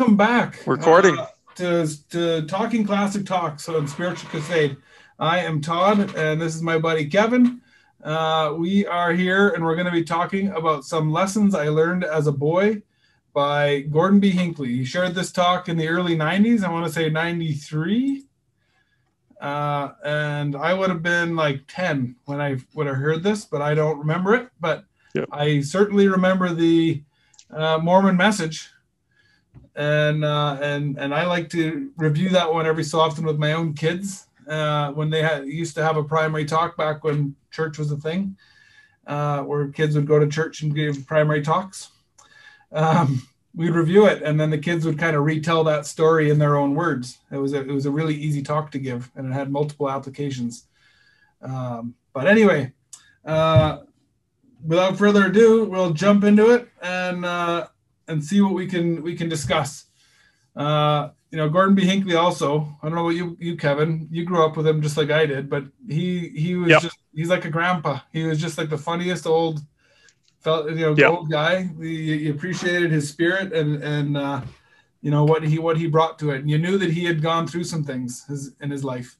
welcome back. Recording. To Talking Classic Talks on Spiritual Crusade. I am Todd, and this is my buddy Kevin. We are here, and we're going to be talking about some lessons I learned as a boy by Gordon B. Hinckley. He shared this talk in the early 90s, I want to say 93. And I would have been like 10 when I would have heard this, but I don't remember it. But yep. I certainly remember the Mormon message, and I like to review that one every so often with my own kids when they used to have a primary talk back when church was a thing, where kids would go to church and give primary talks. We'd review it, and then the kids would kind of retell that story in their own words. It was a really easy talk to give, and it had multiple applications. But anyway, without further ado, we'll jump into it and see what we can discuss. You know, Gordon B. Hinckley also, I don't know about you Kevin, you grew up with him just like I did, but he was yep. He's like a grandpa. He was just like the funniest old felt, you know, yep. old guy. You appreciated his spirit and you know what he brought to it, and you knew that he had gone through some things in his life.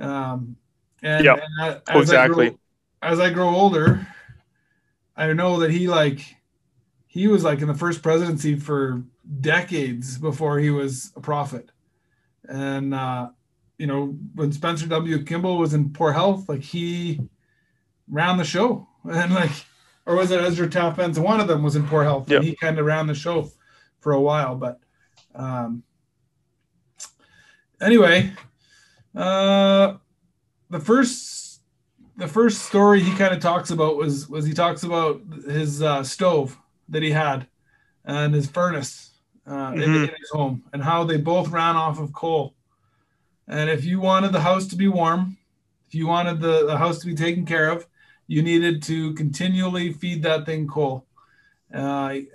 As I grow older, I know that he was like in the first presidency for decades before he was a prophet, and you know, when Spencer W. Kimball was in poor health, like he ran the show. And like, or was it Ezra Taft Benson? One of them was in poor health, yep. and he kind of ran the show for a while. But anyway, the first story he kind of talks about was he talks about his stove that he had and his furnace in his home, and how they both ran off of coal. And if you wanted the house to be warm, if you wanted the house to be taken care of, you needed to continually feed that thing coal, and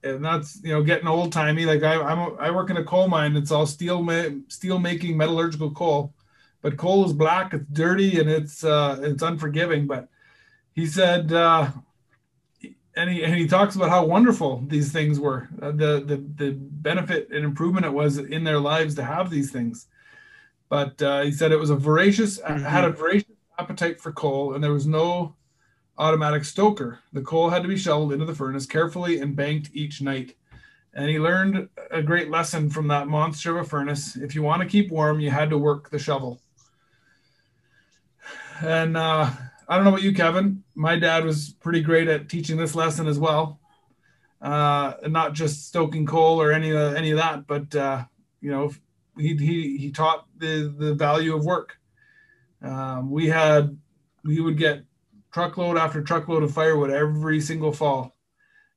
that's, you know, getting old timey. Like I work in a coal mine. It's all steel making, metallurgical coal, but coal is black, it's dirty, and it's unforgiving. But he said, and he talks about how wonderful these things were, the benefit and improvement it was in their lives to have these things. But he said it was had a voracious appetite for coal, and there was no automatic stoker. The coal had to be shoveled into the furnace carefully and banked each night. And he learned a great lesson from that monster of a furnace. If you want to keep warm, you had to work the shovel. And I don't know about you, Kevin. My dad was pretty great at teaching this lesson as well. And not just stoking coal or any of that, but you know, he taught the value of work. We would get truckload after truckload of firewood every single fall,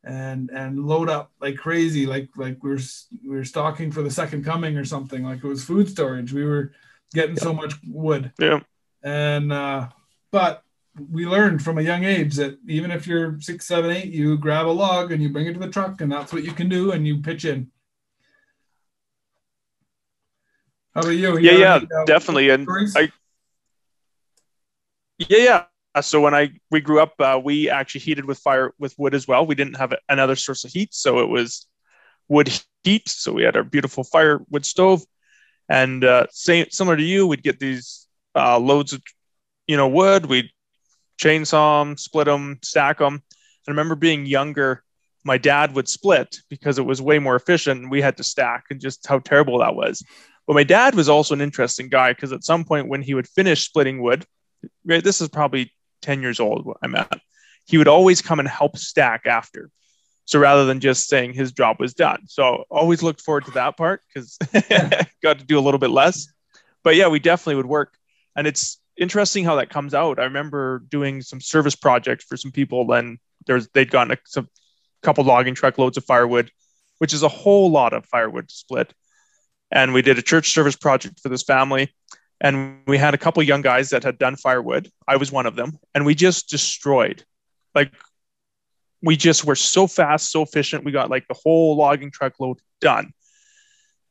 and load up like crazy, like we were stocking for the second coming or something. Like it was food storage. We were getting so much wood. Yeah. And but we learned from a young age that even if you're 6, 7, 8, you grab a log and you bring it to the truck, and that's what you can do, and you pitch in. How about you? Yeah, definitely. And Yeah. So we grew up, we actually heated with wood as well. We didn't have another source of heat, so it was wood heat. So we had our beautiful firewood stove, and similar to you, we'd get these loads of, you know, wood. We'd chainsaw them, split them, stack them. And I remember being younger, my dad would split because it was way more efficient, and we had to stack, and just how terrible that was. But my dad was also an interesting guy, because at some point when he would finish splitting wood, right, this is probably 10 years old I'm at, he would always come and help stack after. So rather than just saying his job was done. So always looked forward to that part, because got to do a little bit less. But yeah, we definitely would work. And it's interesting how that comes out. I remember doing some service projects for some people, and they'd gotten a couple logging truckloads of firewood, which is a whole lot of firewood to split. And we did a church service project for this family, and we had a couple young guys that had done firewood. I was one of them. And we just destroyed. Like, we just were so fast, so efficient. We got like the whole logging truckload done.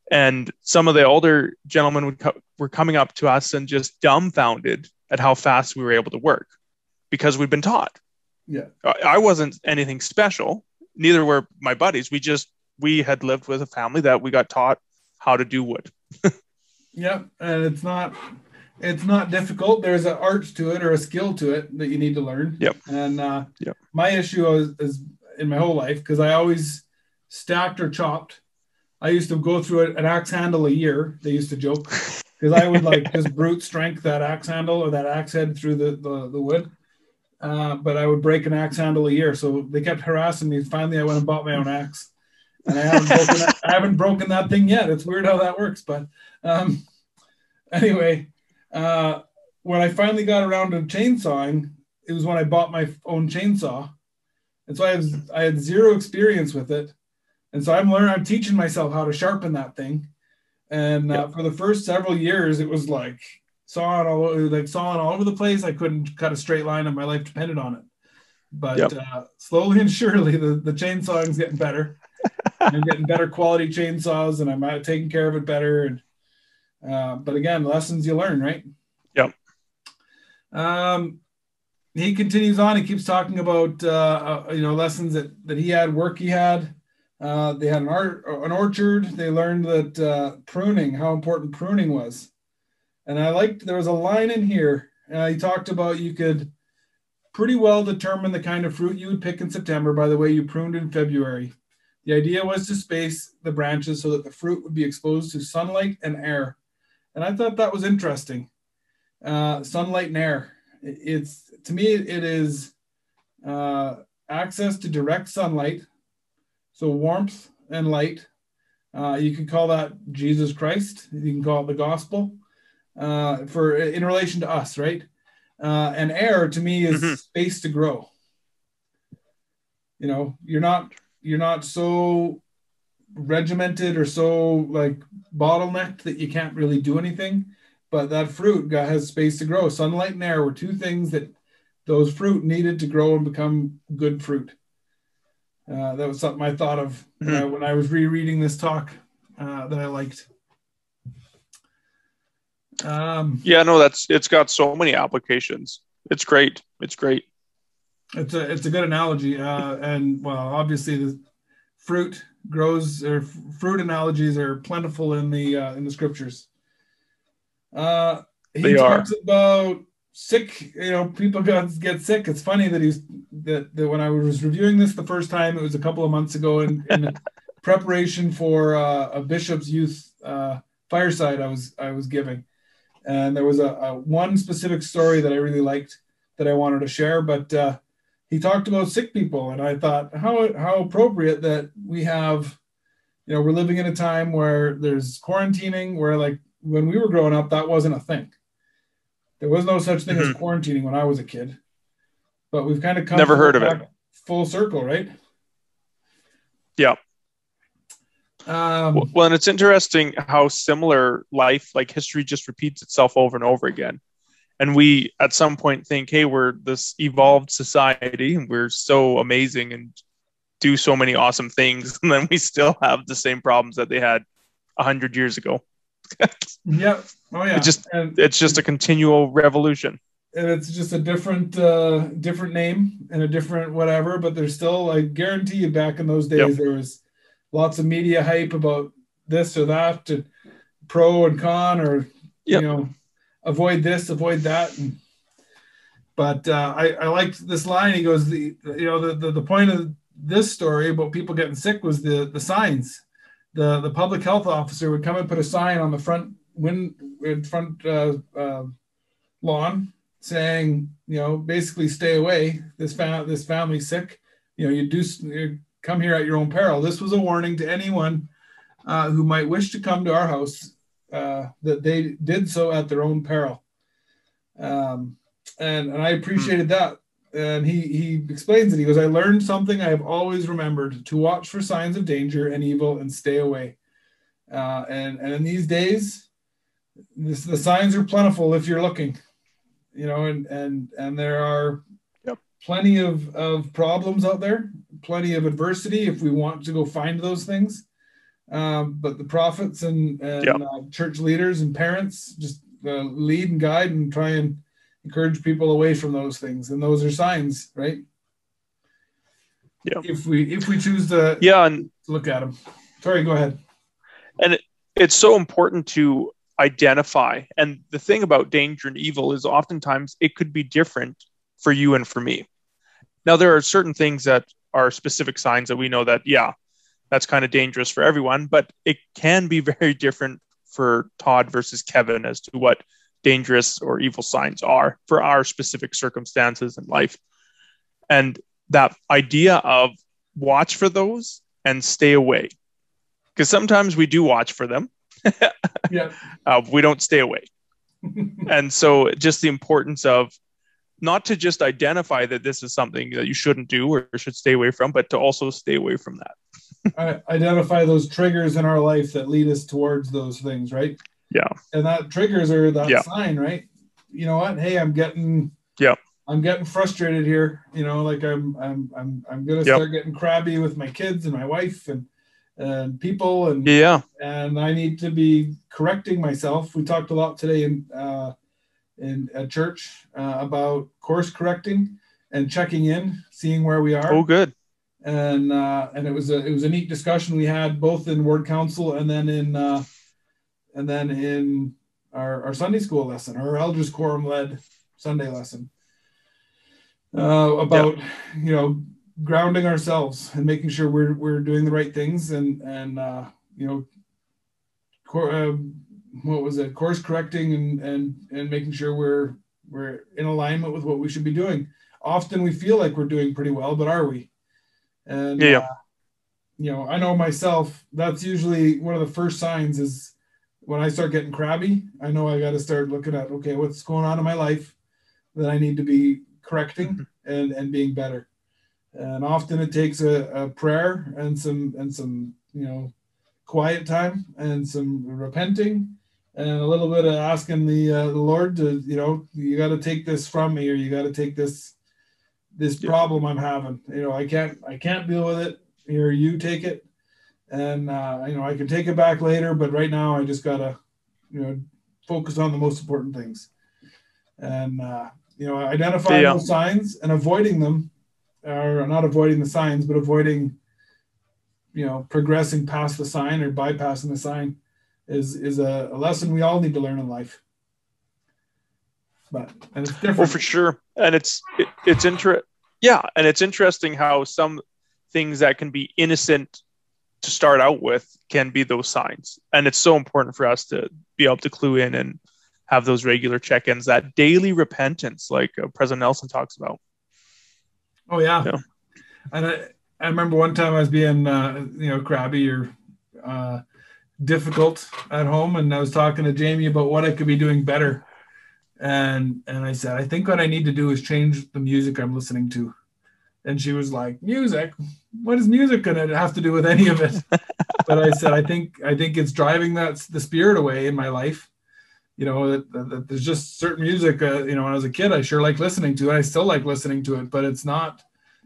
And some of the older gentlemen were coming up to us and just dumbfounded at how fast we were able to work, because we'd been taught. Yeah, I wasn't anything special. Neither were my buddies. We just we had lived with a family that we got taught how to do wood. Yep. And it's not difficult. There's an arts to it or a skill to it that you need to learn. Yep. And my issue is in my whole life, because I always stacked or chopped. I used to go through an axe handle a year. They used to joke because I would like just brute strength that axe handle or that axe head through the wood. But I would break an axe handle a year. So they kept harassing me. Finally, I went and bought my own axe. And I haven't broken that thing yet. It's weird how that works. But anyway, when I finally got around to chainsawing, it was when I bought my own chainsaw. And so I had zero experience with it. And so I'm teaching myself how to sharpen that thing. And for the first several years, it was like sawing all over the place. I couldn't cut a straight line, and my life depended on it. But slowly and surely, the chainsawing's getting better. I'm getting better quality chainsaws, and I'm taking care of it better. And but again, lessons you learn, right? Yep. He continues on. He keeps talking about lessons that he had, work he had. They had an orchard. They learned that pruning, how important pruning was. And I liked, there was a line in here. He talked about you could pretty well determine the kind of fruit you would pick in September by the way you pruned in February. The idea was to space the branches so that the fruit would be exposed to sunlight and air. And I thought that was interesting. Sunlight and air. It is access to direct sunlight. So warmth and light, you can call that Jesus Christ. You can call it the gospel in relation to us, right? And air to me is space to grow. You know, you're not so regimented or so like bottlenecked that you can't really do anything. But that fruit has space to grow. Sunlight and air were two things that those fruit needed to grow and become good fruit. That was something I thought of when I was rereading this talk that I liked. It's got so many applications. It's great. It's a good analogy. Obviously the fruit grows, or fruit analogies are plentiful in the scriptures. He talks about sick, people get sick. It's funny that that when I was reviewing this the first time, it was a couple of months ago in preparation for a bishop's youth fireside I was giving, and there was a one specific story that I really liked that I wanted to share. But he talked about sick people, and I thought how appropriate that we have, we're living in a time where there's quarantining, where like when we were growing up that wasn't a thing. There was no such thing as quarantining when I was a kid, but we've kind of come full circle, right? Yeah. And it's interesting how similar life, like history, just repeats itself over and over again. And we, at some point, think, "Hey, we're this evolved society, and we're so amazing and do so many awesome things," and then we still have the same problems that they had 100 years ago. Yep. Oh yeah. It's just a continual revolution. And it's just a different different name and a different whatever, but there's still, I guarantee you, back in those days there was lots of media hype about this or that, and pro and con, or avoid this, avoid that. And, but I liked this line. He goes, the point of this story about people getting sick was the signs. The public health officer would come and put a sign on the front lawn saying, basically stay away. This family's sick. You come here at your own peril. This was a warning to anyone who might wish to come to our house that they did so at their own peril. And I appreciated that. And he explains it. He goes, I learned something I have always remembered, to watch for signs of danger and evil and stay away. And in these days, the signs are plentiful if you're looking, and there are plenty of problems out there, plenty of adversity if we want to go find those things. But the prophets and church leaders and parents just lead and guide and try and encourage people away from those things, and those are signs, right? Yeah. If we choose to look at them. Sorry, go ahead. And it's so important to identify. And the thing about danger and evil is oftentimes it could be different for you and for me. Now, there are certain things that are specific signs that we know that, yeah, that's kind of dangerous for everyone, but it can be very different for Todd versus Kevin as to what dangerous or evil signs are for our specific circumstances in life. And that idea of watch for those and stay away. Because sometimes we do watch for them. Yeah. We don't stay away. And so just the importance of not to just identify that this is something that you shouldn't do or should stay away from, but to also stay away from that. Identify those triggers in our life that lead us towards those things, right? Yeah. And that triggers are that sign, right? You know what? Hey, I'm getting frustrated here. You know, like I'm gonna start getting crabby with my kids and my wife and people and I need to be correcting myself. We talked a lot today in church about course correcting and checking in, seeing where we are. Oh, good. And it was a neat discussion we had both in Word Council and then in our Sunday school lesson, our Elders Quorum led Sunday lesson about grounding ourselves and making sure we're doing the right things course correcting and making sure we're in alignment with what we should be doing. Often we feel like we're doing pretty well, but are we? And I know myself, that's usually one of the first signs is when I start getting crabby, I know I got to start looking at, okay, what's going on in my life that I need to be correcting and being better. And often it takes a prayer and some quiet time and some repenting and a little bit of asking the Lord to, you got to take this from me, or you got to take this problem I'm having. I can't deal with it. Here, you take it. And, I can take it back later, but right now I just got to, focus on the most important things. And, identifying those signs and avoiding them, or not avoiding the signs, but avoiding progressing past the sign or bypassing the sign is a lesson we all need to learn in life. But and it's different. Well, for sure. And it's interesting how some things that can be innocent to start out with can be those signs. And it's so important for us to be able to clue in and have those regular check-ins, that daily repentance, like President Nelson talks about. Oh yeah. Yeah. And I remember one time I was being, crabby or difficult at home, and I was talking to Jamie about what I could be doing better. And I said, I think what I need to do is change the music I'm listening to. And she was like, music? What is music going to have to do with any of it? But I said, I think it's driving the spirit away in my life. That there's just certain music, when I was a kid, I sure liked listening to it. I still like listening to it, but it's not,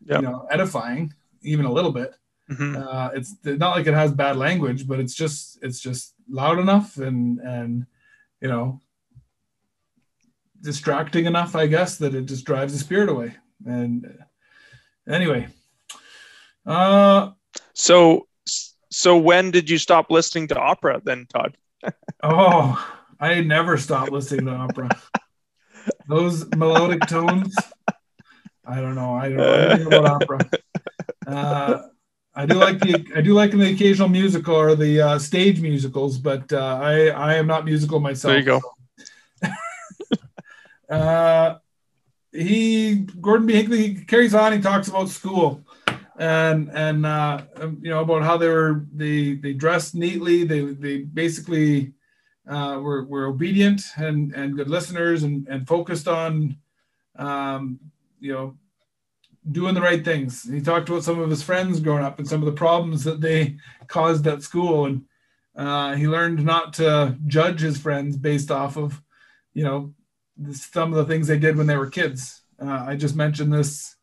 edifying. Even a little bit. Mm-hmm. It's not like it has bad language, but it's just loud enough and distracting enough, I guess, that it just drives the spirit away. And anyway, so when did you stop listening to opera then, Todd? Oh, I never stopped listening to opera. Those melodic tones. I don't know. I don't know anything about opera. I do like the occasional musical or the stage musicals, but I am not musical myself. There you go. So. Gordon B. Hinckley carries on. He talks about school, and about how they dressed neatly. They basically were obedient and good listeners and focused on doing the right things. He talked about some of his friends growing up and some of the problems that they caused at school. And he learned not to judge his friends based off of, some of the things they did when they were kids. I just mentioned this.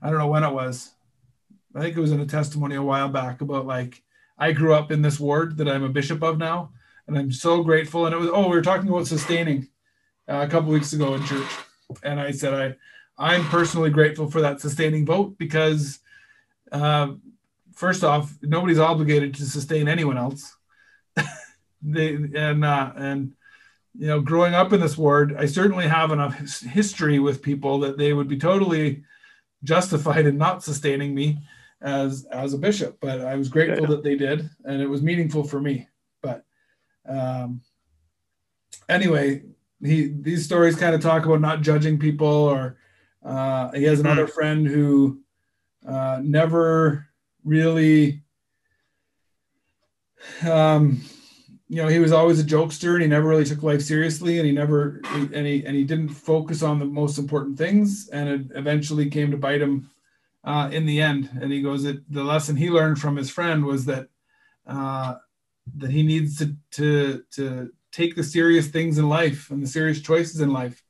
I don't know when it was. I think it was in a testimony a while back about I grew up in this ward that I'm a bishop of now, and I'm so grateful. And it was, we were talking about sustaining a couple weeks ago in church. And I said, I'm personally grateful for that sustaining vote because First off, nobody's obligated to sustain anyone else. And you know, growing up in this ward, I certainly have enough history with people that they would be totally justified in not sustaining me as a bishop. But I was grateful that they did, and it was meaningful for me. But anyway, these stories kind of talk about not judging people. Or he has another friend who never really, you know, he was always a jokester, and he never really took life seriously, and he didn't focus on the most important things, and it eventually came to bite him in the end. And he goes that the lesson he learned from his friend was that that he needs to take the serious things in life and the serious choices in life.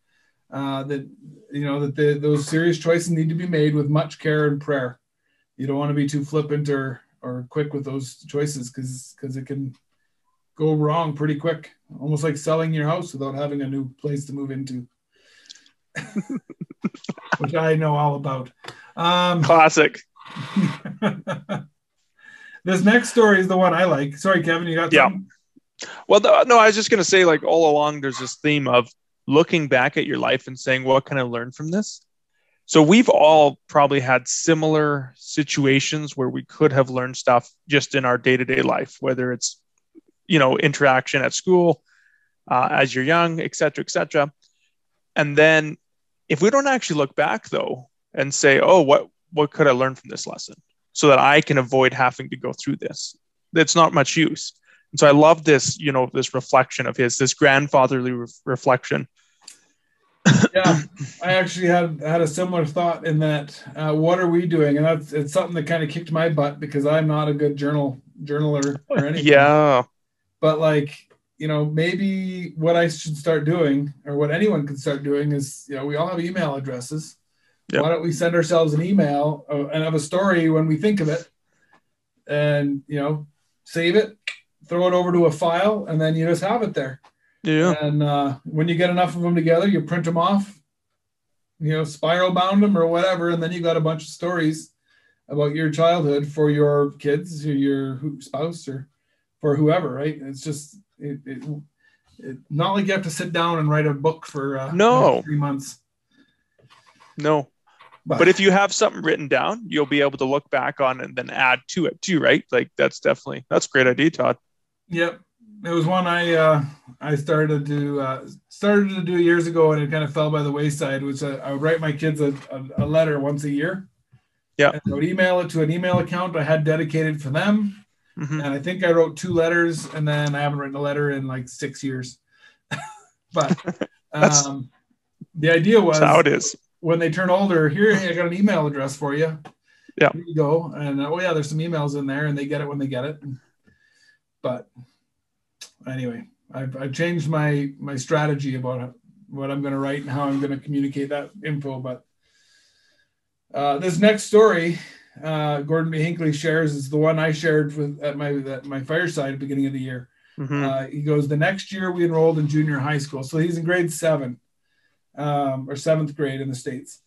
That you know that those serious choices need to be made with much care and prayer. You don't want to be too flippant or quick with those choices, because it can go wrong pretty quick, almost like selling your house without having a new place to move into, which I know all about. Classic. This next story is the one I like. Sorry, Kevin, you got something? Yeah. Well, no, I was just going to say, like, all along, there's this theme of looking back at your life and saying, what can I learn from this? So we've all probably had similar situations where we could have learned stuff just in our day-to-day life, whether it's, you know, interaction at school, as you're young, et cetera, et cetera. And then if we don't actually look back though, and say, oh, what could I learn from this lesson so that I can avoid having to go through this? That's not much use. And so I love this, you know, this reflection of his, this grandfatherly reflection. Yeah. I actually had a similar thought in that, what are we doing? And it's something that kind of kicked my butt, because I'm not a good journaler or anything. Yeah. But like, you know, maybe what I should start doing, or what anyone can start doing, is, you know, we all have email addresses. Yep. Why don't we send ourselves an email and have a story when we think of it, and, you know, save it, throw it over to a file, and then you just have it there. Yeah. And when you get enough of them together, you print them off, you know, spiral bound them or whatever. And then you got a bunch of stories about your childhood for your kids or your spouse or for whoever, right? It's just, it not like you have to sit down and write a book for 3 months. No. But if you have something written down, you'll be able to look back on and then add to it too, right? Like that's a great idea, Todd. Yep. It was one I started to do years ago, and it kind of fell by the wayside. Which I would write my kids a letter once a year. Yeah. And I would email it to an email account I had dedicated for them. Mm-hmm. And I think I wrote 2 letters, and then I haven't written a letter in like 6 years. But the idea was, how it is when they turn older, here, I got an email address for you. Yeah. Here you go. And oh yeah, there's some emails in there, and they get it when they get it. But anyway, I've changed my strategy about what I'm going to write and how I'm going to communicate that info. But this next story, Gordon B. Hinckley shares, is the one I shared at my fireside at the beginning of the year. Mm-hmm. He goes, the next year we enrolled in junior high school. So he's in grade 7 or 7th grade in the States.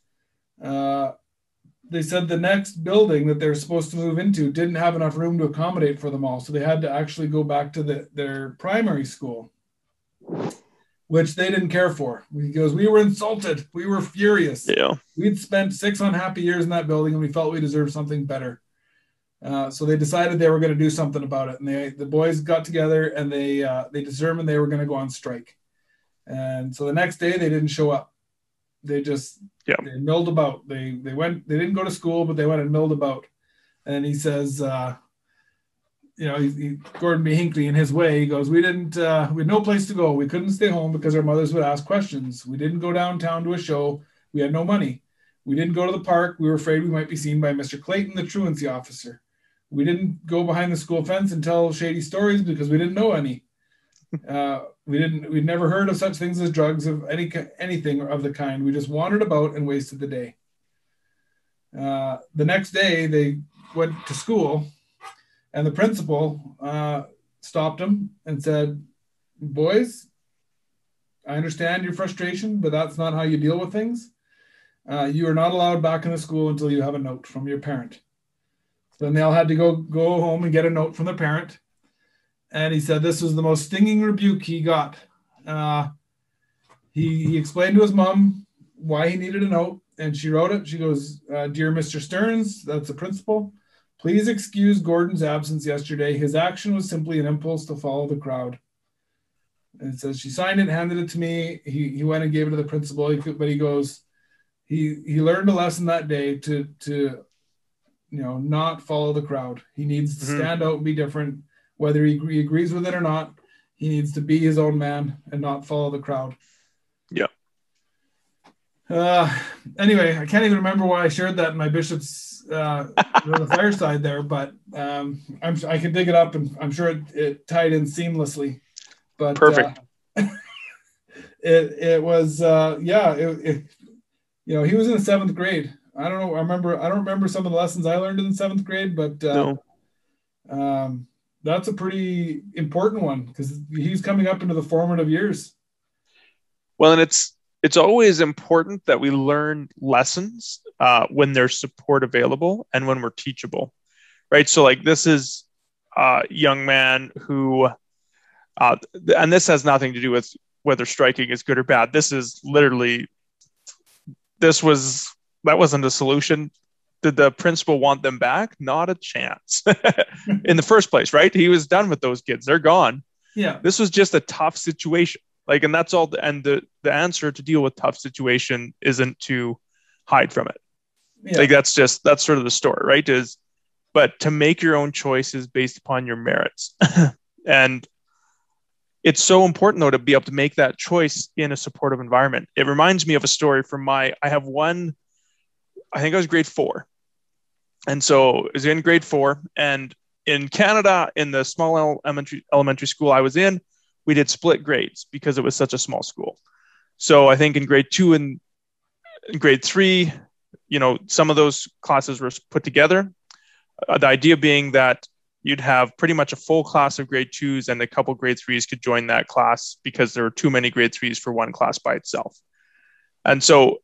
They said the next building that they're supposed to move into didn't have enough room to accommodate for them all. So they had to actually go back to their primary school, which they didn't care for. He goes, we were insulted. We were furious. Yeah. We'd spent 6 unhappy years in that building, and we felt we deserved something better. So they decided they were going to do something about it. And the boys got together, and they determined they were going to go on strike. And so the next day they didn't show up. They just they milled about. They didn't go to school, but they went and milled about. And he says, you know, Gordon B. Hinckley, in his way, he goes, we had no place to go. We couldn't stay home because our mothers would ask questions. We didn't go downtown to a show. We had no money. We didn't go to the park. We were afraid we might be seen by Mr. Clayton, the truancy officer. We didn't go behind the school fence and tell shady stories because we didn't know any. We'd never heard of such things as drugs of anything of the kind. We just wandered about and wasted the day. The next day they went to school, and the principal stopped them and said, boys, I understand your frustration, but that's not how you deal with things. You are not allowed back in the school until you have a note from your parent. Then they all had to go home and get a note from the parent. And he said this was the most stinging rebuke he got. He explained to his mom why he needed a note, and she wrote it. She goes, "Dear Mr. Stearns," that's the principal, "please excuse Gordon's absence yesterday. His action was simply an impulse to follow the crowd." And it says she signed it, handed it to me. He went and gave it to the principal, but he goes, he learned a lesson that day to not follow the crowd. He needs to stand out and be different, whether he agrees with it or not. He needs to be his own man and not follow the crowd. Yeah. Anyway, I can't even remember why I shared that in my bishop's the fireside there, but I can dig it up, and I'm sure it tied in seamlessly. But perfect. It was he was in the 7th grade. I don't know. I don't remember some of the lessons I learned in the 7th grade, but no. That's a pretty important one because he's coming up into the formative years. Well, and it's always important that we learn lessons when there's support available and when we're teachable, right? So like this is a young man who, and this has nothing to do with whether striking is good or bad. This is literally, that wasn't a solution. Did the principal want them back? Not a chance in the first place, right? He was done with those kids. They're gone. Yeah. This was just a tough situation. Like, and that's all. And the answer to deal with tough situation isn't to hide from it. Yeah. Like that's sort of the story, right? But to make your own choices based upon your merits. And it's so important though, to be able to make that choice in a supportive environment. It reminds me of a story from I think I was grade 4. And so I was in grade 4, and in Canada, in the small elementary school I was in, we did split grades because it was such a small school. So I think in grade 2 and grade 3, some of those classes were put together. The idea being that you'd have pretty much a full class of grade 2s and a couple grade 3s could join that class because there were too many grade 3s for one class by itself. And so,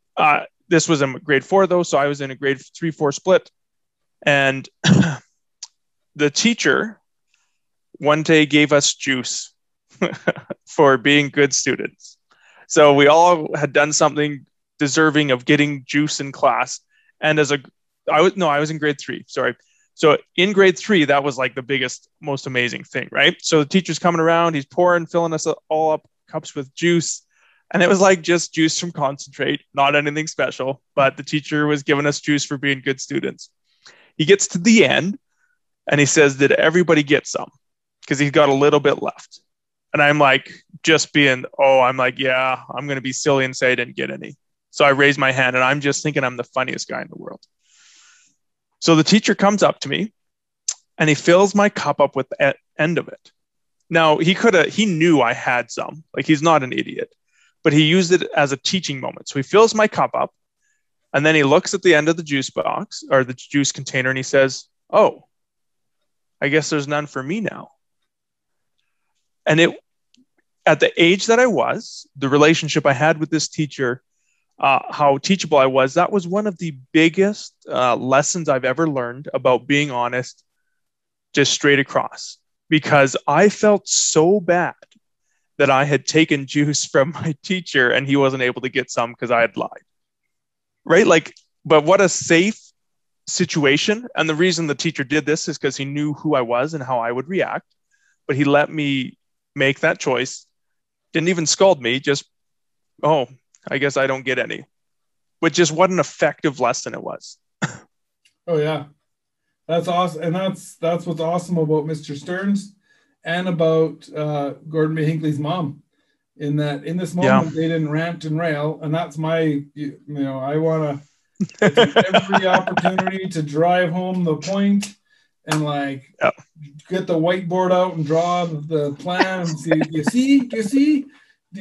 this was in grade 4 though. So I was in a grade 3-4 split, and the teacher one day gave us juice for being good students. So we all had done something deserving of getting juice in class. And I was in grade 3, sorry. So in grade 3, that was like the biggest, most amazing thing, right? So the teacher's coming around, he's filling us all up cups with juice. And it was like just juice from concentrate, not anything special, but the teacher was giving us juice for being good students. He gets to the end and he says, "Did everybody get some?" Because he's got a little bit left. And I'm like, yeah, I'm going to be silly and say I didn't get any. So I raise my hand, and I'm just thinking I'm the funniest guy in the world. So the teacher comes up to me and he fills my cup up with the end of it. Now he knew I had some, like he's not an idiot. But he used it as a teaching moment. So he fills my cup up, and then he looks at the end of the juice box or the juice container, and he says, "Oh, I guess there's none for me now." And at the age that I was, the relationship I had with this teacher, how teachable I was, that was one of the biggest lessons I've ever learned about being honest, just straight across, because I felt so bad that I had taken juice from my teacher and he wasn't able to get some because I had lied, right? But what a safe situation. And the reason the teacher did this is because he knew who I was and how I would react, but he let me make that choice. Didn't even scold me, just, "Oh, I guess I don't get any," but just what an effective lesson it was. Oh yeah. That's awesome. And that's what's awesome about Mr. Stearns and about Gordon B. Hinckley's mom, in that in this moment they didn't rant and rail, and that's my, I want to take every opportunity to drive home the point and get the whiteboard out and draw the plan and see, do you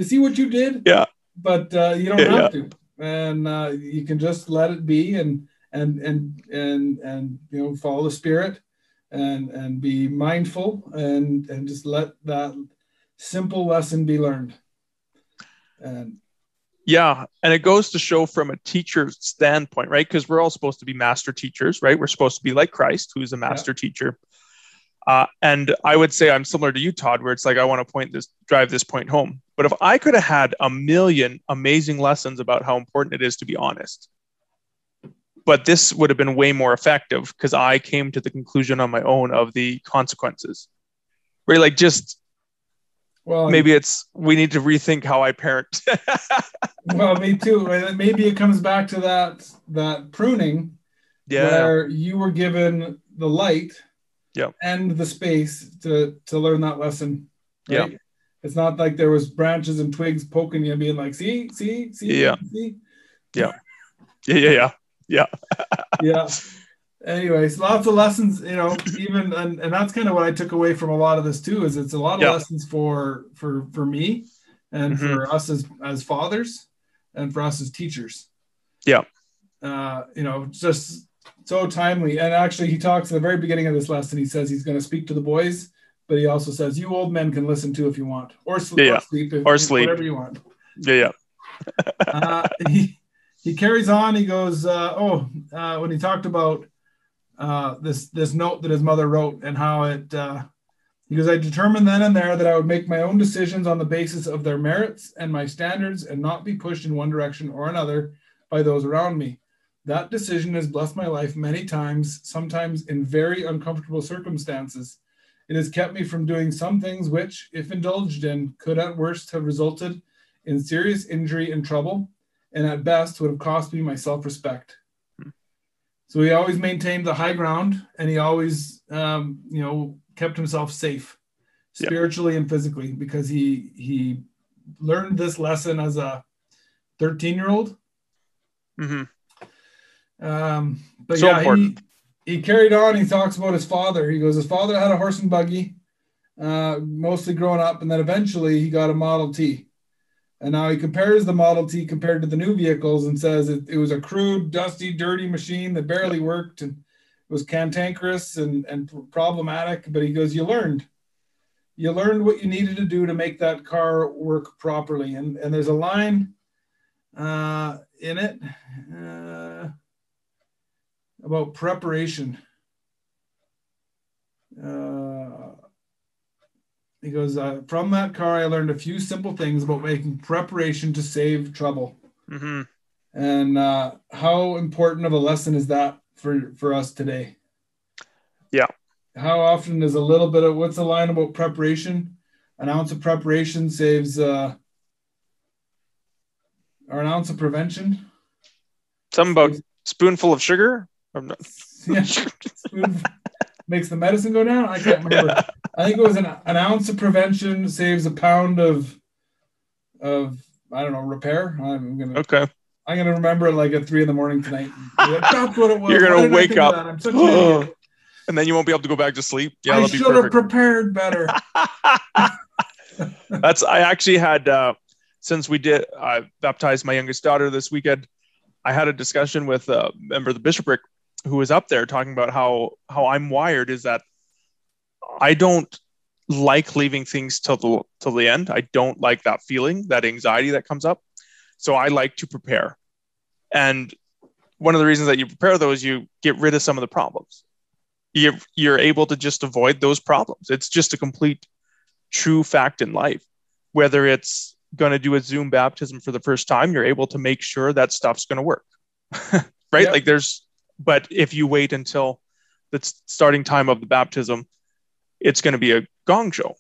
see what you did? Yeah. But you don't have to, and you can just let it be and follow the spirit. And be mindful and just let that simple lesson be learned. And Yeah. And it goes to show from a teacher's standpoint, right? Because we're all supposed to be master teachers, right? We're supposed to be like Christ, who's a master teacher. And I would say I'm similar to you, Todd, where it's like, I want to drive this point home. But if I could have had a million amazing lessons about how important it is to be honest, but this would have been way more effective because I came to the conclusion on my own of the consequences. Where like, just, well, maybe it's, we need to rethink how I parent. Well, me too. Maybe it comes back to that pruning, where you were given the light and the space to learn that lesson. Right? Yeah. It's not like there was branches and twigs poking you and being like, see, see. Yeah. Anyways, lots of lessons, even, and that's kind of what I took away from a lot of this too, is it's a lot of lessons for me and for us as fathers and for us as teachers. Yeah. Just so timely. And actually he talks at the very beginning of this lesson, he says he's going to speak to the boys, but he also says, you old men can listen to if you want, or sleep, whatever you want. Yeah. He carries on. He goes, when he talked about this note that his mother wrote and how it, he goes, I determined then and there that I would make my own decisions on the basis of their merits and my standards and not be pushed in one direction or another by those around me. That decision has blessed my life many times, sometimes in very uncomfortable circumstances. It has kept me from doing some things which, if indulged in, could at worst have resulted in serious injury and trouble, and at best would have cost me my self-respect. So he always maintained the high ground, and he always, kept himself safe spiritually and physically, because he learned this lesson as a 13-year-old. But so important. He carried on. He talks about his father. He goes, his father had a horse and buggy, mostly growing up, and then eventually he got a Model T. And now he compares the Model T compared to the new vehicles and says it was a crude, dusty, dirty machine that barely worked and was cantankerous and problematic. But he goes, you learned what you needed to do to make that car work properly. And there's a line in it about preparation. He goes, from that car, I learned a few simple things about making preparation to save trouble. And how important of a lesson is that for us today? Yeah. How often is a little bit of, what's the line about preparation? An ounce of preparation saves, or an ounce of prevention? Something about spoonful of sugar? Makes the medicine go down? I can't remember. Yeah. I think it was an ounce of prevention saves a pound of repair. I'm gonna remember it like at 3 a.m. tonight. That's what it was. You're gonna wake up. I'm such an idiot. And then you won't be able to go back to sleep. Yeah, I should have prepared better. I actually had since I baptized my youngest daughter this weekend. I had a discussion with a member of the bishopric who was up there talking about how I'm wired is that I don't like leaving things till the end. I don't like that feeling, that anxiety that comes up. So I like to prepare. And one of the reasons that you prepare though is you get rid of some of the problems. You're able to just avoid those problems. It's just a complete true fact in life. Whether it's going to do a Zoom baptism for the first time, you're able to make sure that stuff's going to work. Right? Yep. But if you wait until the starting time of the baptism, it's going to be a gong show.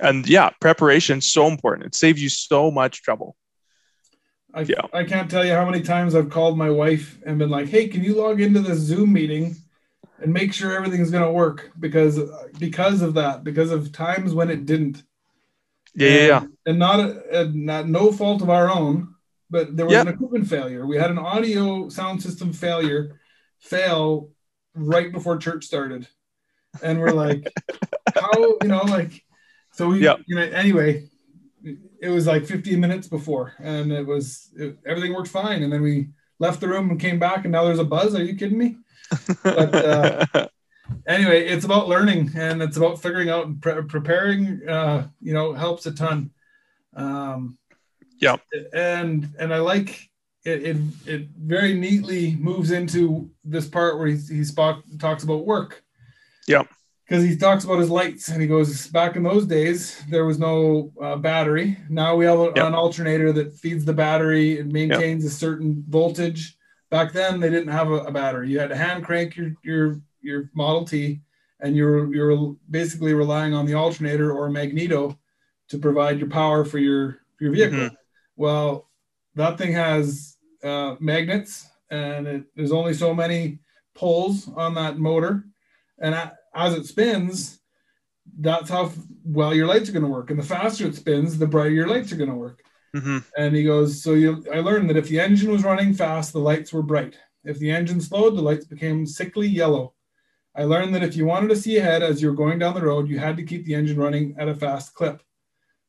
And preparation is so important. It saves you so much trouble. I can't tell you how many times I've called my wife and been like, hey, can you log into this Zoom meeting and make sure everything's going to work? Because of that, because of times when it didn't. And not no fault of our own, but there was an equipment failure. We had an audio sound system fail right before church started. And we're like, anyway, it was like 15 minutes before and everything worked fine. And then we left the room and came back and now there's a buzz. Are you kidding me? But anyway, it's about learning and it's about figuring out and preparing, helps a ton. Yeah. And I like it very neatly moves into this part where he talks about work. Yeah. Because he talks about his lights and he goes, back in those days, there was no battery. Now we have an alternator that feeds the battery and maintains a certain voltage. Back then, they didn't have a battery. You had to hand crank your Model T, and you're basically relying on the alternator or magneto to provide your power for your vehicle. Mm-hmm. Well, that thing has magnets, and there's only so many poles on that motor. And as it spins, that's how well your lights are going to work. And the faster it spins, the brighter your lights are going to work. Mm-hmm. And he goes, I learned that if the engine was running fast, the lights were bright. If the engine slowed, the lights became sickly yellow. I learned that if you wanted to see ahead as you're going down the road, you had to keep the engine running at a fast clip.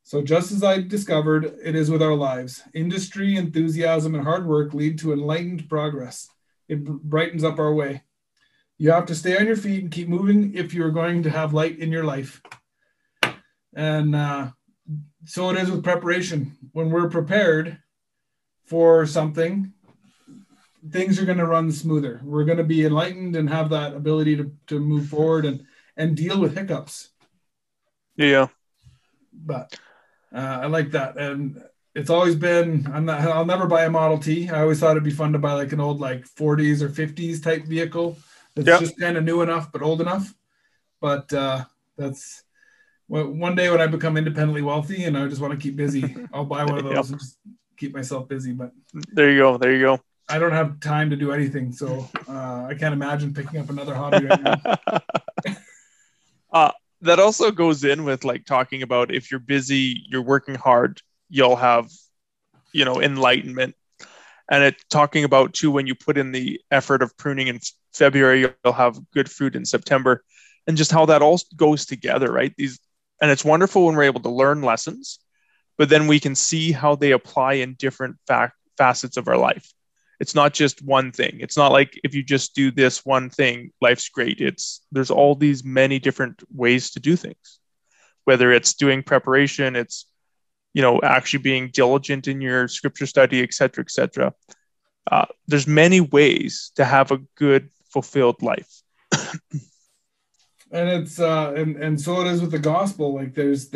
So just as I discovered, it is with our lives. Industry, enthusiasm, and hard work lead to enlightened progress. It brightens up our way. You have to stay on your feet and keep moving if you're going to have light in your life. And so it is with preparation. When we're prepared for something, things are going to run smoother. We're going to be enlightened and have that ability to move forward and deal with hiccups. Yeah. But I like that. And it's always been, I'll never buy a Model T. I always thought it'd be fun to buy like an old, like 40s or 50s type vehicle. It's just kind of new enough, but old enough. But that's one day when I become independently wealthy and I just want to keep busy, I'll buy one of those and just keep myself busy. But there you go. There you go. I don't have time to do anything. So I can't imagine picking up another hobby right now. That also goes in with like talking about if you're busy, you're working hard, you'll have, enlightenment. And it's talking about too, when you put in the effort of pruning in February, you'll have good fruit in September, and just how that all goes together, right? And it's wonderful when we're able to learn lessons, but then we can see how they apply in different facets of our life. It's not just one thing. It's not like if you just do this one thing, life's great. There's all these many different ways to do things, whether it's doing preparation, it's actually being diligent in your scripture study, et cetera, et cetera. There's many ways to have a good, fulfilled life. And it's, and so it is with the gospel. Like there's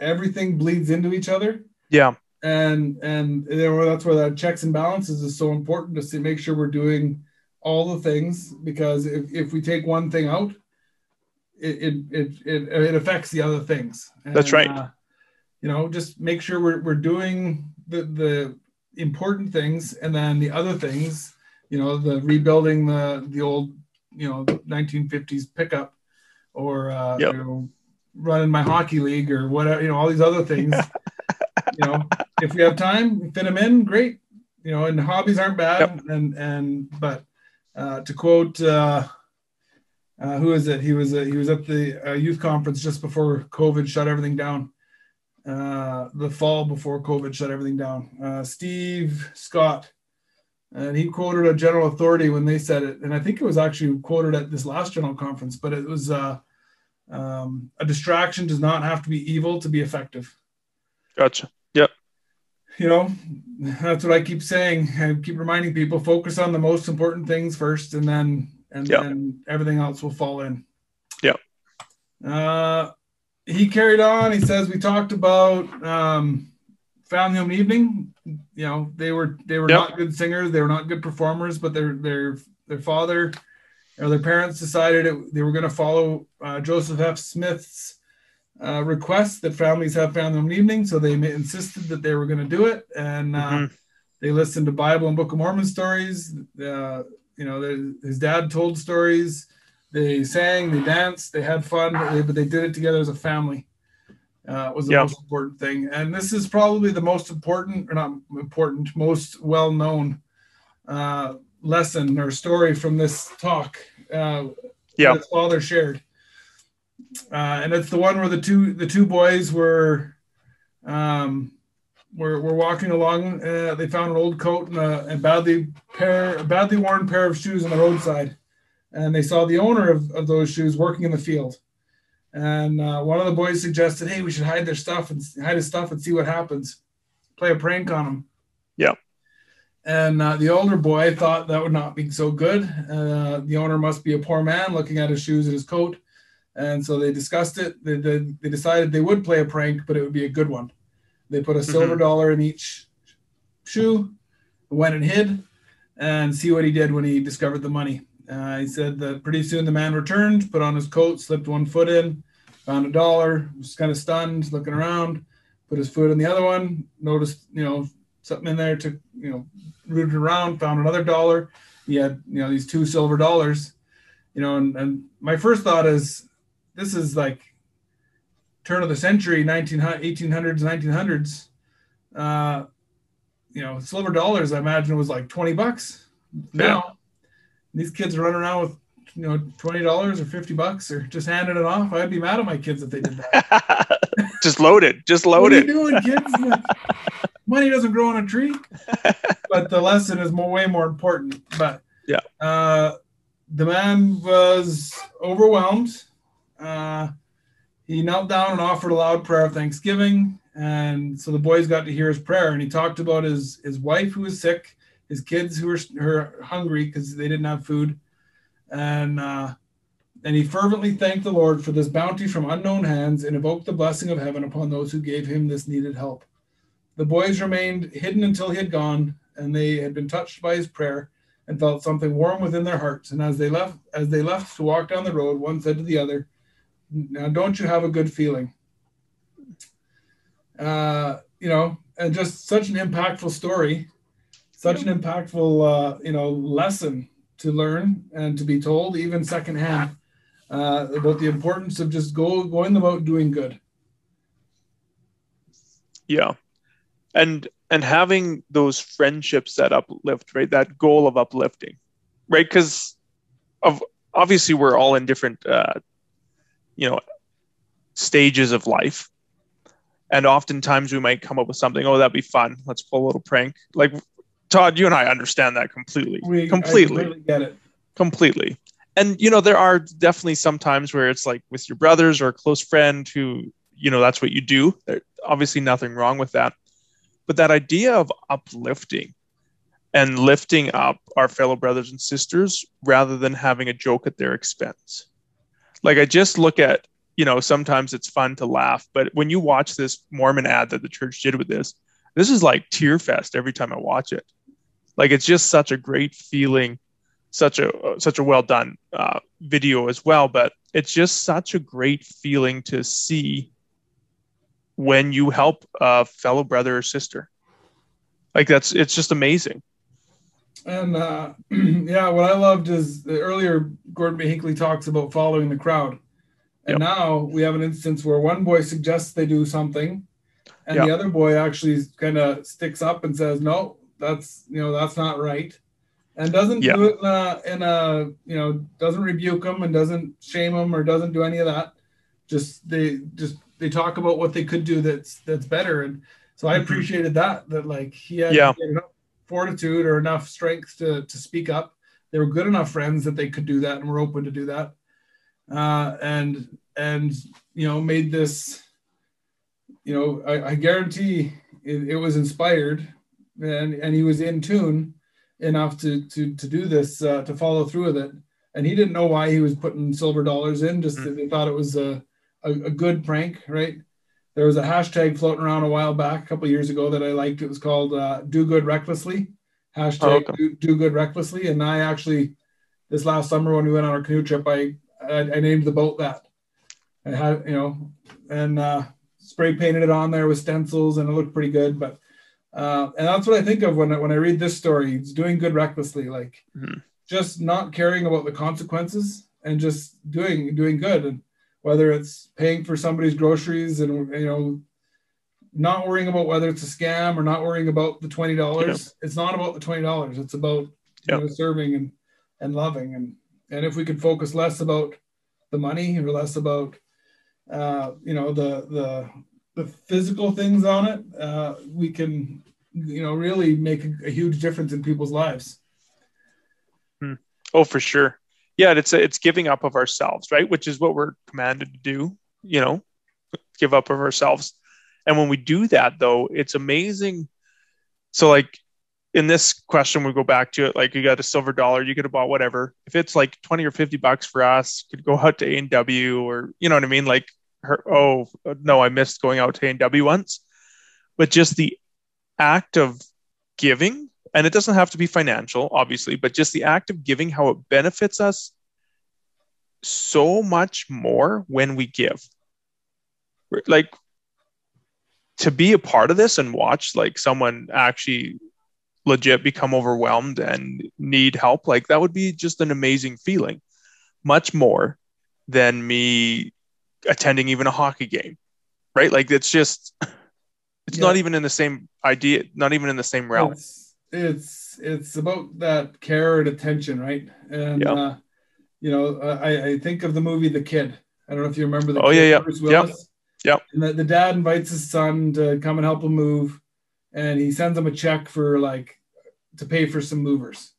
everything bleeds into each other. Yeah. And that's where that checks and balances is so important to make sure we're doing all the things, because if we take one thing out, it affects the other things. And, that's right. Just make sure we're doing the important things, and then the other things, the rebuilding the old, 1950s pickup, or running my hockey league or whatever, all these other things. If we have time, fit them in, great. And hobbies aren't bad. Yep. But to quote who is it? He was at the youth conference just before COVID shut everything down. The fall before COVID shut everything down, Steve Scott, and he quoted a general authority when they said it. And I think it was actually quoted at this last general conference, but it was a distraction does not have to be evil to be effective. Gotcha. Yep. That's what I keep saying. I keep reminding people, focus on the most important things first, and then everything else will fall in. Yeah. He carried on. He says, we talked about family home evening. They were not good singers. They were not good performers, but their father or their parents decided they were going to follow Joseph F. Smith's request that families have family home evening. So they insisted that they were going to do it. And they listened to Bible and Book of Mormon stories. His dad told stories. They sang, they danced, they had fun, but they did it together as a family. Was the most important thing. And this is probably the most important, or not important, most well-known lesson or story from this talk that his father shared. And it's the one where the two boys were walking along. They found an old coat and a badly worn pair of shoes on the roadside. And they saw the owner of those shoes working in the field. And one of the boys suggested, hey, we should hide his stuff and see what happens. play a prank on him. Yeah. And the older boy thought that would not be so good. The owner must be a poor man, looking at his shoes and his coat. And so they discussed it. They decided they would play a prank, but it would be a good one. They put a silver dollar in each shoe, went and hid, and see what he did when he discovered the money. He said that pretty soon the man returned, put on his coat, slipped one foot in, found a dollar, was kind of stunned, looking around, put his foot in the other one, noticed, you know, something in there, took, you know, rooted around, found another dollar. He had, you know, these two silver dollars, you know, and my first thought is, this is like turn of the century, 1800s, 1900s. You know, silver dollars, I imagine, was like $20. Yeah. Now these kids are running around with, you know, $20 or $50 or just handing it off. I'd be mad at my kids if they did that. Just load it. Just load it. What are you doing, kids? Money doesn't grow on a tree. But the lesson is way more important. But yeah, the man was overwhelmed. He knelt down and offered a loud prayer of thanksgiving. And so the boys got to hear his prayer. And he talked about his wife who was sick, his kids who were hungry because they didn't have food. And he fervently thanked the Lord for this bounty from unknown hands and invoked the blessing of heaven upon those who gave him this needed help. The boys remained hidden until he had gone, and they had been touched by his prayer and felt something warm within their hearts. And as they left to walk down the road, one said to the other, "Now, don't you have a good feeling?" You know, and just such an impactful story, such an impactful, you know, lesson to learn and to be told, even secondhand, about the importance of just going about doing good. Yeah. And having those friendships that uplift, right? That goal of uplifting, right? Because obviously we're all in different, you know, stages of life. And oftentimes we might come up with something, oh, that'd be fun. Let's pull a little prank. Like, Todd, you and I understand that completely. I completely get it. Completely. And, you know, there are definitely some times where it's like with your brothers or a close friend who, you know, that's what you do. There's obviously nothing wrong with that. But that idea of uplifting and lifting up our fellow brothers and sisters rather than having a joke at their expense. Like, I just look at, you know, sometimes it's fun to laugh, but when you watch this Mormon ad that the church did with this is like tear fest every time I watch it. Like, it's just such a great feeling, such a well done video as well. But it's just such a great feeling to see when you help a fellow brother or sister. Like, it's just amazing. And yeah, what I loved is the earlier Gordon B. Hinckley talks about following the crowd. And now we have an instance where one boy suggests they do something, and the other boy actually kind of sticks up and says, "No, that's not right," and doesn't do it doesn't rebuke them and doesn't shame them or doesn't do any of that. They talk about what they could do that's better. And so I appreciated that like he had enough fortitude or enough strength to speak up. They were good enough friends that they could do that and were open to do that. And you know, made this, you know, I guarantee it was inspired and he was in tune enough to do this, to follow through with it. And he didn't know why he was putting silver dollars in, just that they thought it was a good prank, right? There was a hashtag floating around a while back, a couple of years ago, that I liked. It was called "Do Good Recklessly," hashtag do Good Recklessly. And I actually, this last summer when we went on our canoe trip, I named the boat that. I had, you know, and spray painted it on there with stencils, and it looked pretty good. But and that's what I think of when I read this story. It's doing good recklessly, like just not caring about the consequences and just doing good. And whether it's paying for somebody's groceries and, you know, not worrying about whether it's a scam or not worrying about the $20. It's not about the $20. It's about you know, serving and loving. And if we could focus less about the money or less about, you know, the physical things on it, we can, you know, really make a huge difference in people's lives. Oh, for sure. Yeah. It's giving up of ourselves, right? Which is what we're commanded to do, you know, give up of ourselves. And when we do that, though, it's amazing. So like in this question, we go back to it. Like you got a silver dollar, you could have bought whatever. If it's like $20 or $50 for us, could go out to A&W or, you know what I mean? Like, oh no, I missed going out to A&W once. But just the act of giving, and it doesn't have to be financial, obviously, but just the act of giving, how it benefits us so much more when we give. Like, to be a part of this and watch like someone actually legit become overwhelmed and need help, like that would be just an amazing feeling, much more than me attending even a hockey game, right? Like it's just, it's not even in the same idea, not even in the same realm. It's about that care and attention, right? And you know, I think of the movie The Kid. I don't know if you remember The Kid. Bruce Willis. And the dad invites his son to come and help him move, and he sends him a check for like to pay for some movers.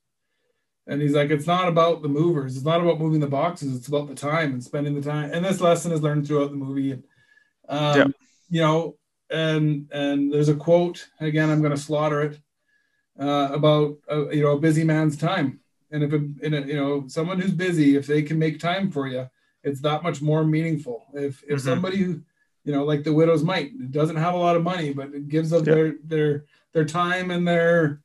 And he's like, it's not about the movers, it's not about moving the boxes, it's about the time and spending the time. And this lesson is learned throughout the movie. And you know, and there's a quote, again, I'm going to slaughter it, about you know, a busy man's time. And if you know, someone who's busy, if they can make time for you, it's that much more meaningful. If somebody who, you know, like the widow's mite, doesn't have a lot of money, but it gives up their time and their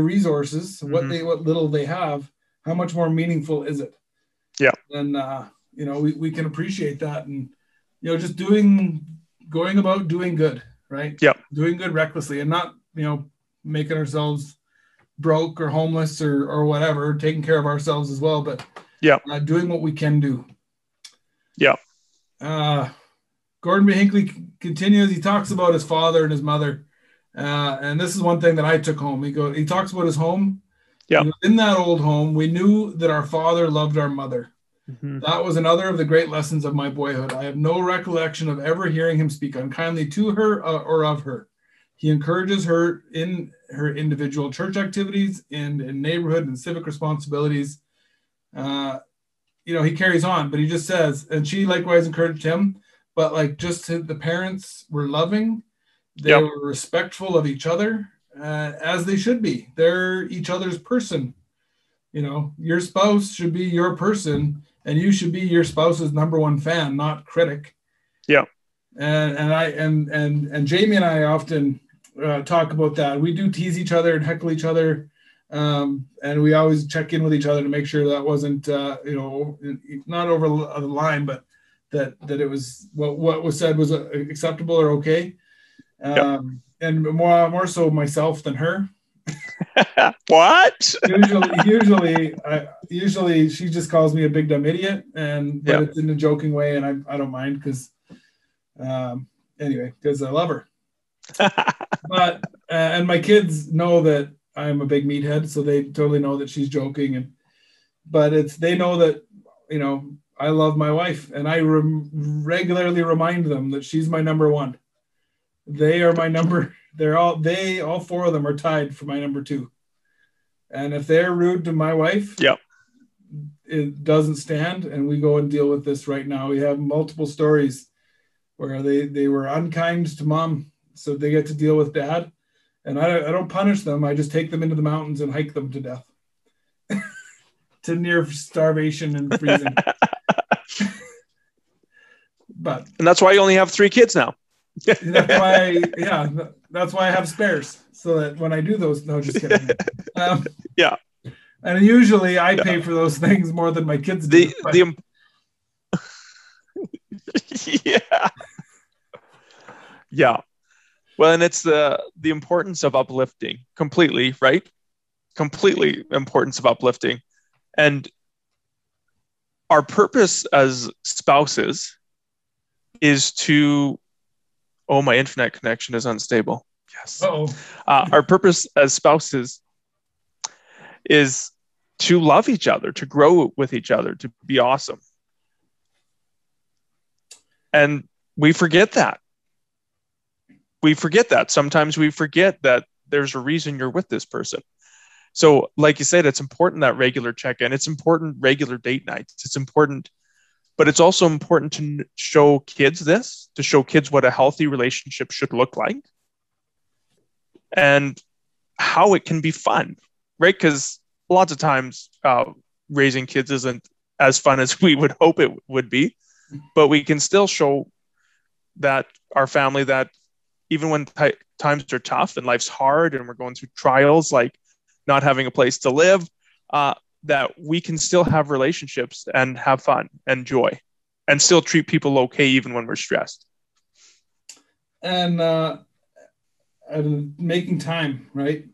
resources, what little they have, how much more meaningful is it? Yeah. And you know, we can appreciate that, and you know, just going about doing good, right? Yeah. Doing good recklessly, and not, you know, making ourselves broke or homeless or whatever, taking care of ourselves as well, but doing what we can do. Yeah. Gordon B. Hinckley continues. He talks about his father and his mother. And this is one thing that I took home. He talks about his home. Yeah. In that old home, we knew that our father loved our mother. Mm-hmm. That was another of the great lessons of my boyhood. I have no recollection of ever hearing him speak unkindly to her or of her. He encourages her in her individual church activities and in neighborhood and civic responsibilities. You know, he carries on, but he just says, and she likewise encouraged him. But like, just the parents were loving, they were respectful of each other, as they should be. They're each other's person. You know, your spouse should be your person, and you should be your spouse's number one fan, not critic. Yeah. And Jamie and I often talk about that. We do tease each other and heckle each other, and we always check in with each other to make sure that wasn't you know, not over the line, but that it was what was said was acceptable or okay. And more so myself than her. What? Usually she just calls me a big dumb idiot, and but it's in a joking way, and I don't mind because because I love her. But and my kids know that I'm a big meathead, so they totally know that she's joking, but they know that, you know, I love my wife, and I regularly remind them that she's my number one. They are my number. All four of them are tied for my number two. And if they're rude to my wife, it doesn't stand. And we go and deal with this right now. We have multiple stories where they were unkind to mom, so they get to deal with dad. And I don't punish them. I just take them into the mountains and hike them to death, to near starvation and freezing. And that's why you only have 3 kids now. That's why I have spares, so that when I do those, no, just kidding. And usually I pay for those things more than my kids do. Well, and it's the importance of uplifting, completely, right? Completely importance of uplifting. And our purpose as spouses is to... Oh, my internet connection is unstable. Yes. Our purpose as spouses is to love each other, to grow with each other, to be awesome. And we forget that. Sometimes we forget that there's a reason you're with this person. So like you said, it's important that regular check-in. It's important regular date nights. It's important But it's also important to show kids this, to show kids what a healthy relationship should look like and how it can be fun, right? Because lots of times raising kids isn't as fun as we would hope it would be, but we can still show that our family that even when times are tough and life's hard and we're going through trials, like not having a place to live, that we can still have relationships and have fun and joy and still treat people okay, even when we're stressed. And making time, right?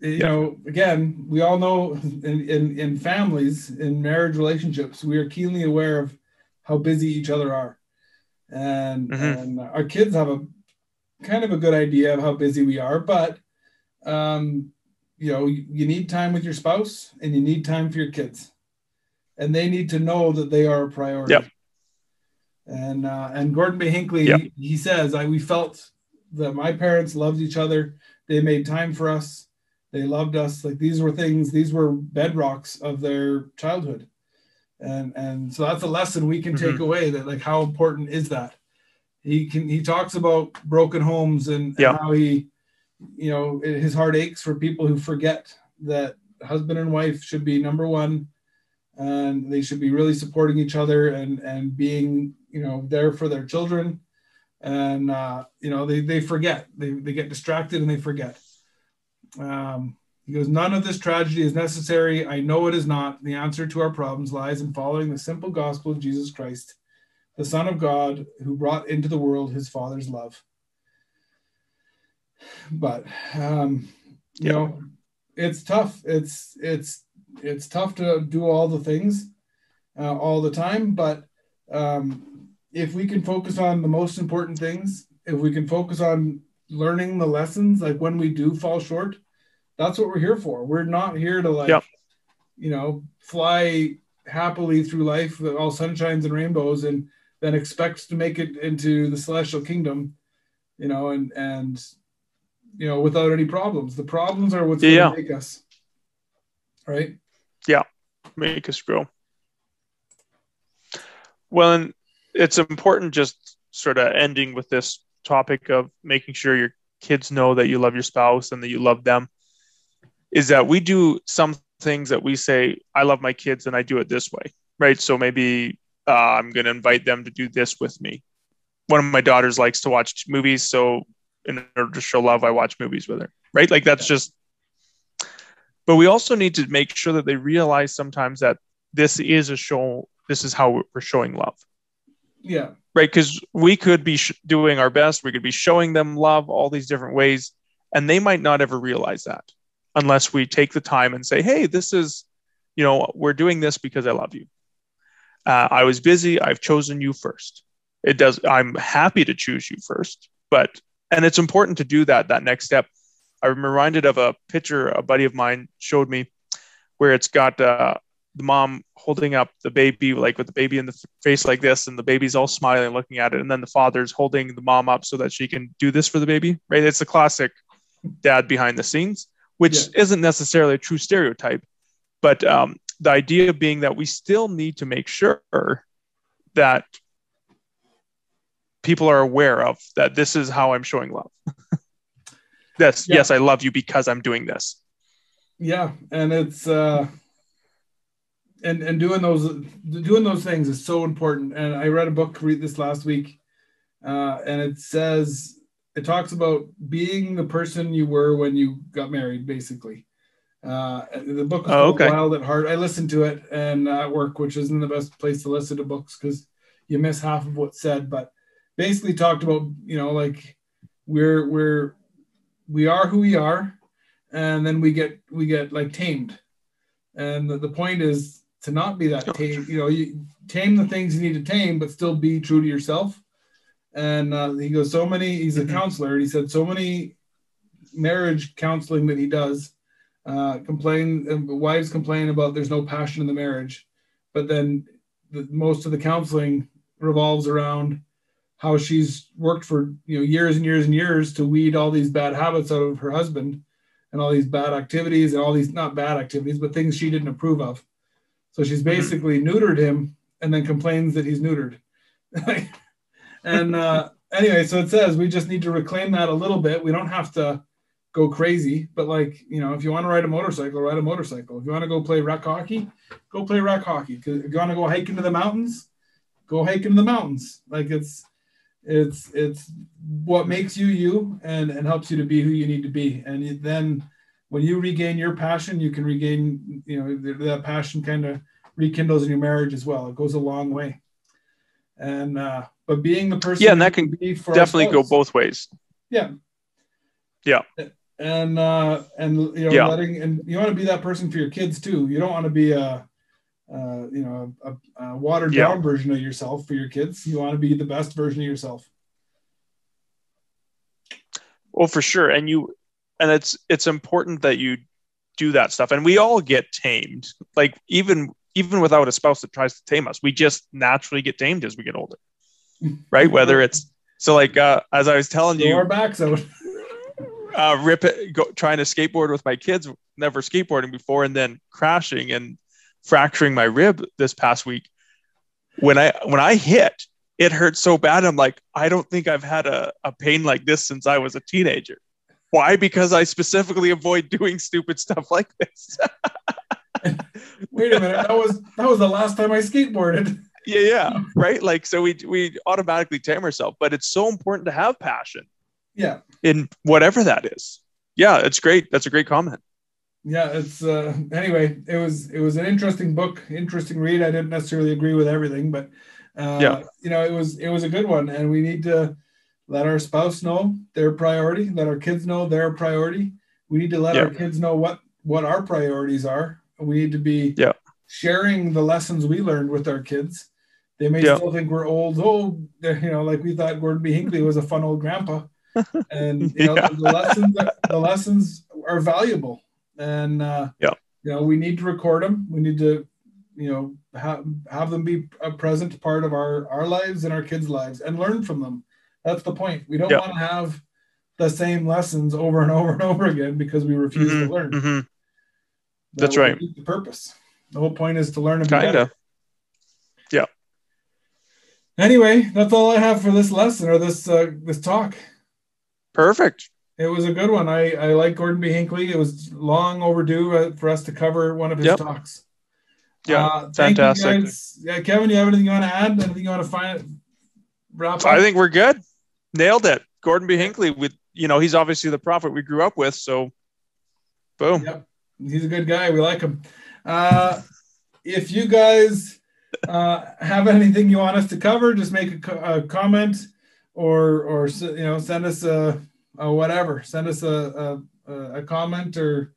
You know, again, we all know in families, in marriage relationships, we are keenly aware of how busy each other are. And our kids have a kind of a good idea of how busy we are, but you need time with your spouse and you need time for your kids, and they need to know that they are a priority. Yep. And Gordon B. Hinckley, yep. he says, we felt that my parents loved each other. They made time for us. They loved us. Like these were bedrocks of their childhood. And so that's a lesson we can take away, that like, how important is that? He talks about broken homes and how he, his heart aches for people who forget that husband and wife should be number one, and they should be really supporting each other and being, there for their children. And, they forget, they get distracted and they forget. He goes, none of this tragedy is necessary. I know it is not. The answer to our problems lies in following the simple gospel of Jesus Christ, the Son of God, who brought into the world his Father's love. But, it's tough. It's tough to do all the things all the time. But if we can focus on the most important things, if we can focus on learning the lessons, like when we do fall short, that's what we're here for. We're not here to fly happily through life with all sunshines and rainbows and then expect to make it into the celestial kingdom, and without any problems. The problems are what's going to make us, right? Yeah, make us grow. Well, and it's important just sort of ending with this topic of making sure your kids know that you love your spouse and that you love them, is that we do some things that we say, I love my kids and I do it this way, right? So maybe I'm going to invite them to do this with me. One of my daughters likes to watch movies, so in order to show love, I watch movies with her, right? Like that's just, but we also need to make sure that they realize sometimes that this is a show, this is how we're showing love. Yeah. Right. Because we could be doing our best. We could be showing them love all these different ways, and they might not ever realize that unless we take the time and say, hey, this is, we're doing this because I love you. I was busy. I've chosen you first. I'm happy to choose you first, and it's important to do that next step. I'm reminded of a picture a buddy of mine showed me where it's got the mom holding up the baby, like with the baby in the face like this, and the baby's all smiling, looking at it. And then the father's holding the mom up so that she can do this for the baby, right? It's a classic dad behind the scenes, which isn't necessarily a true stereotype. But the idea being that we still need to make sure that people are aware of that this is how I'm showing love. Yes, I love you because I'm doing this. Yeah. And it's, and doing those things is so important. And I read a book this last week, and it talks about being the person you were when you got married, basically. The book is called Wild at Heart. I listened to it and at work, which isn't the best place to listen to books because you miss half of what's said, but basically talked about, like we are who we are, and then we get like tamed. And the point is to not be that tame. You tame the things you need to tame, but still be true to yourself. And he goes, he's a counselor, and he said so many marriage counseling that he does, wives complain about there's no passion in the marriage, but then most of the counseling revolves around how she's worked for years and years and years to weed all these bad habits out of her husband and all these bad activities and all these not bad activities, but things she didn't approve of. So she's basically neutered him and then complains that he's neutered. And anyway, so it says we just need to reclaim that a little bit. We don't have to go crazy, but like, you know, if you want to ride a motorcycle, ride a motorcycle. If you want to go play rec hockey, go play rec hockey. If you want to go hike into the mountains, go hike into the mountains. Like it's what makes you you, and helps you to be who you need to be. And then when you regain your passion, you can regain, you know, that passion kind of rekindles in your marriage as well. It goes a long way. And but being the person, yeah, and that can definitely go both ways. Yeah. Yeah. And you know, yeah. And you want to be that person for your kids too. You don't want to be a watered down version of yourself for your kids. You want to be the best version of yourself. Well, for sure. And it's important that you do that stuff. And we all get tamed. Like even without a spouse that tries to tame us, we just naturally get tamed as we get older. Right. Whether it's so like, as I was telling you, our backs out. Trying to skateboard with my kids, never skateboarding before, and then crashing and fracturing my rib this past week. When I hit, it hurt so bad. I'm like, I don't think I've had a pain like this since I was a teenager. Why? Because I specifically avoid doing stupid stuff like this. Wait a minute, that was the last time I skateboarded. Yeah, right. Like, so we automatically tame ourselves, but it's so important to have passion. Yeah. In whatever that is. Yeah, it's great. That's a great comment. Yeah, it's anyway, it was an interesting book, interesting read. I didn't necessarily agree with everything, but you know, it was a good one, and we need to let our spouse know their priority, let our kids know their priority. We need to let our kids know what our priorities are. We need to be sharing the lessons we learned with our kids. They may still think we're old, you know, like we thought Gordon B. Hinckley was a fun old grandpa. And you know, the lessons are valuable, and you know, we need to record them. We need to, you know, have them be a present part of our lives and our kids' lives, and learn from them. That's the point. We don't want to have the same lessons over and over and over again because we refuse to learn. Mm-hmm. That's right. The purpose. The whole point is to learn and be better. Yeah. Anyway, that's all I have for this lesson or this talk. Perfect. It was a good one. I like Gordon B. Hinckley. It was long overdue for us to cover one of his talks. Yeah, fantastic. Yeah, Kevin, do you have anything you want to add? Anything you want to wrap up? I think we're good. Nailed it. Gordon B. Hinckley. With, you know, he's obviously the prophet we grew up with. So, boom. Yep. He's a good guy. We like him. If you guys have anything you want us to cover, just make a comment. Or you know, send us a whatever. Send us a comment, or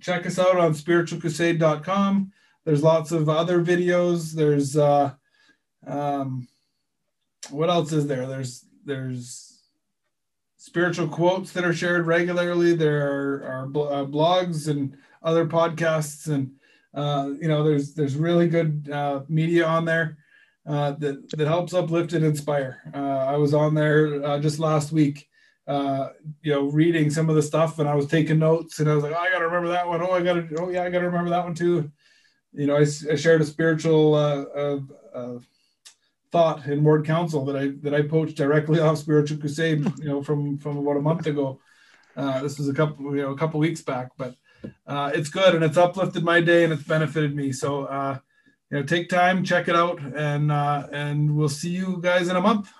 check us out on spiritualcrusade.com. There's lots of other videos. There's what else is there? There's spiritual quotes that are shared regularly. There are blogs and other podcasts, and you know, there's really good media on there. That helps uplift and inspire. I was on there just last week, you know, reading some of the stuff, and I was taking notes, and I was like, oh, I got to remember that one. I got to remember that one too. You know, I shared a spiritual thought in Ward Council that I poached directly off Spiritual Crusade, you know, from about a month ago. This was a couple weeks back, but it's good, and it's uplifted my day, and it's benefited me. So, you know, take time, check it out, and we'll see you guys in a month.